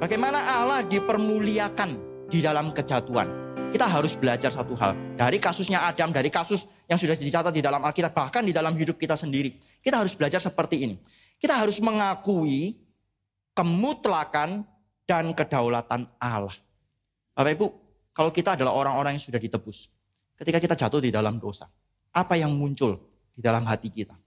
Bagaimana Allah dipermuliakan di dalam kejatuhan? Kita harus belajar satu hal. Dari kasusnya Adam, dari kasus yang sudah dicatat di dalam Alkitab, bahkan di dalam hidup kita sendiri. Kita harus belajar seperti ini. Kita harus mengakui kemutlakan dan kedaulatan Allah. Bapak Ibu, kalau kita adalah orang-orang yang sudah ditebus, ketika kita jatuh di dalam dosa, apa yang muncul di dalam hati kita?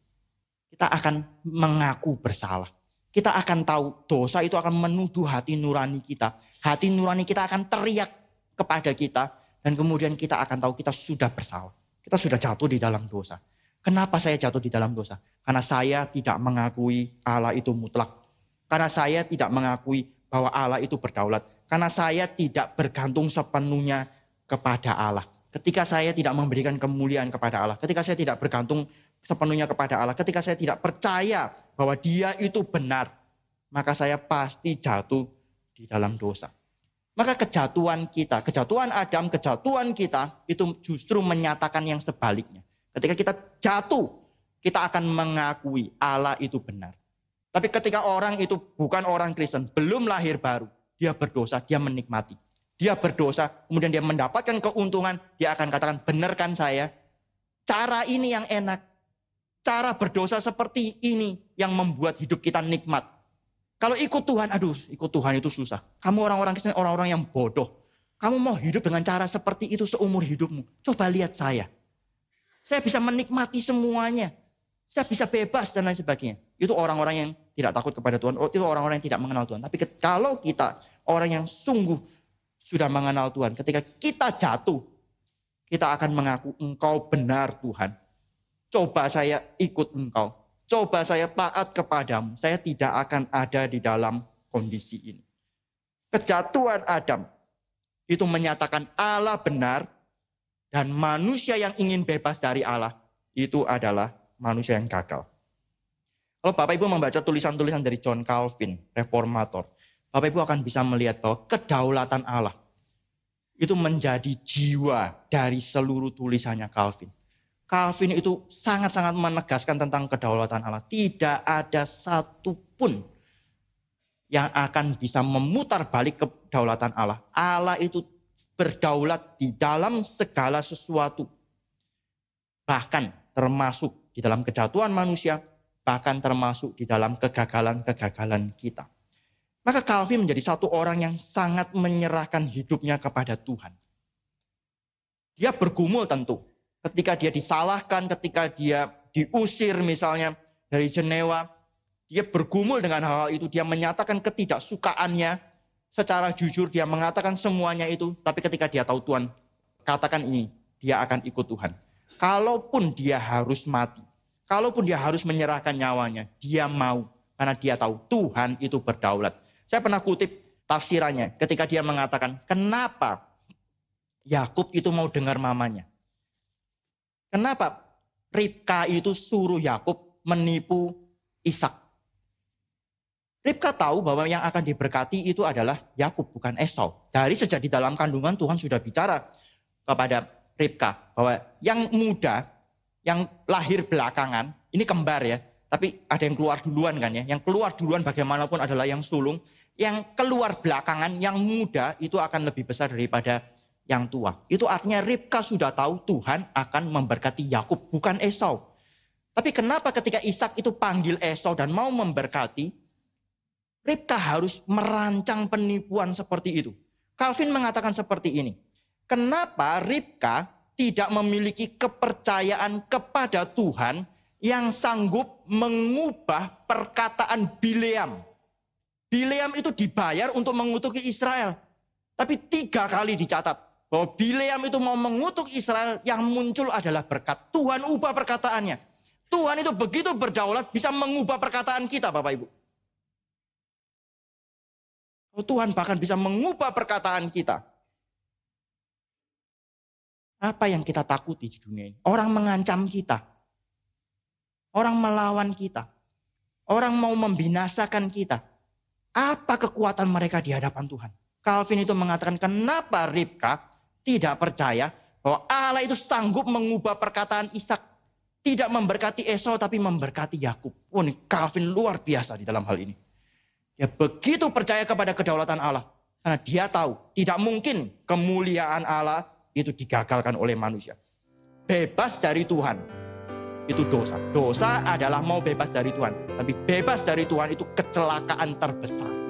Kita akan mengaku bersalah. Kita akan tahu dosa itu akan menuduh hati nurani kita. Hati nurani kita akan teriak kepada kita. Dan kemudian kita akan tahu kita sudah bersalah. Kita sudah jatuh di dalam dosa. Kenapa saya jatuh di dalam dosa? Karena saya tidak mengakui Allah itu mutlak. Karena saya tidak mengakui bahwa Allah itu berdaulat. Karena saya tidak bergantung sepenuhnya kepada Allah. Ketika saya tidak memberikan kemuliaan kepada Allah. Ketika saya tidak bergantung sepenuhnya kepada Allah. Ketika saya tidak percaya bahwa dia itu benar, maka saya pasti jatuh di dalam dosa. Maka kejatuhan kita, kejatuhan Adam, kejatuhan kita, itu justru menyatakan yang sebaliknya. Ketika kita jatuh, kita akan mengakui Allah itu benar. Tapi ketika orang itu bukan orang Kristen, belum lahir baru, dia berdosa, dia menikmati. Dia berdosa, kemudian dia mendapatkan keuntungan, dia akan katakan, benar kan saya? Cara ini yang enak. Cara berdosa seperti ini yang membuat hidup kita nikmat. Kalau ikut Tuhan, aduh, ikut Tuhan itu susah. Kamu orang-orang Kristen, orang-orang yang bodoh. Kamu mau hidup dengan cara seperti itu seumur hidupmu. Coba lihat saya. Saya bisa menikmati semuanya. Saya bisa bebas dan lain sebagainya. Itu orang-orang yang tidak takut kepada Tuhan. Itu orang-orang yang tidak mengenal Tuhan. Tapi kalau kita orang yang sungguh sudah mengenal Tuhan, ketika kita jatuh, kita akan mengaku, Engkau benar Tuhan. Coba saya ikut Engkau. Coba saya taat kepadamu. Saya tidak akan ada di dalam kondisi ini. Kejatuhan Adam itu menyatakan Allah benar dan manusia yang ingin bebas dari Allah itu adalah manusia yang gagal. Kalau Bapak Ibu membaca tulisan-tulisan dari John Calvin, reformator, Bapak Ibu akan bisa melihat bahwa kedaulatan Allah itu menjadi jiwa dari seluruh tulisannya Calvin. Calvin itu sangat-sangat menegaskan tentang kedaulatan Allah. Tidak ada satupun yang akan bisa memutar balik kedaulatan Allah. Allah itu berdaulat di dalam segala sesuatu. Bahkan termasuk di dalam kejatuhan manusia, bahkan termasuk di dalam kegagalan-kegagalan kita. Maka Calvin menjadi satu orang yang sangat menyerahkan hidupnya kepada Tuhan. Dia bergumul tentu. Ketika dia disalahkan, ketika dia diusir misalnya dari Jenewa, dia bergumul dengan hal-hal itu, dia menyatakan ketidaksukaannya, secara jujur dia mengatakan semuanya itu, tapi ketika dia tahu Tuhan, katakan ini, dia akan ikut Tuhan. Kalaupun dia harus mati, kalaupun dia harus menyerahkan nyawanya, dia mau, karena dia tahu Tuhan itu berdaulat. Saya pernah kutip tafsirannya ketika dia mengatakan, kenapa Yakub itu mau dengar mamanya? Kenapa Ribka itu suruh Yakub menipu Ishak? Ribka tahu bahwa yang akan diberkati itu adalah Yakub, bukan Esau. Dari sejak di dalam kandungan Tuhan sudah bicara kepada Ribka bahwa yang muda, yang lahir belakangan, ini kembar ya, tapi ada yang keluar duluan kan ya. Yang keluar duluan bagaimanapun adalah yang sulung, yang keluar belakangan, yang muda itu akan lebih besar daripada yang tua. Itu artinya Ribka sudah tahu Tuhan akan memberkati Yakub, bukan Esau. Tapi kenapa ketika Ishak itu panggil Esau dan mau memberkati, Ribka harus merancang penipuan seperti itu? Calvin mengatakan seperti ini. Kenapa Ribka tidak memiliki kepercayaan kepada Tuhan yang sanggup mengubah perkataan Bileam? Bileam itu dibayar untuk mengutuki Israel. Tapi 3 kali dicatat bahwa Bileam itu mau mengutuk Israel, yang muncul adalah berkat. Tuhan ubah perkataannya. Tuhan itu begitu berdaulat bisa mengubah perkataan kita, Bapak Ibu. Tuhan bahkan bisa mengubah perkataan kita. Apa yang kita takuti di dunia ini? Orang mengancam kita. Orang melawan kita. Orang mau membinasakan kita. Apa kekuatan mereka di hadapan Tuhan? Calvin itu mengatakan, kenapa Ribka tidak percaya Bahwa Allah itu sanggup mengubah perkataan Ishak. Tidak memberkati Esau, tapi memberkati Yakub. Oh, ini Calvin luar biasa di dalam hal ini. Dia begitu percaya kepada kedaulatan Allah. Karena dia tahu, tidak mungkin kemuliaan Allah itu digagalkan oleh manusia. Bebas dari Tuhan, itu dosa. Dosa adalah mau bebas dari Tuhan. Tapi bebas dari Tuhan itu kecelakaan terbesar.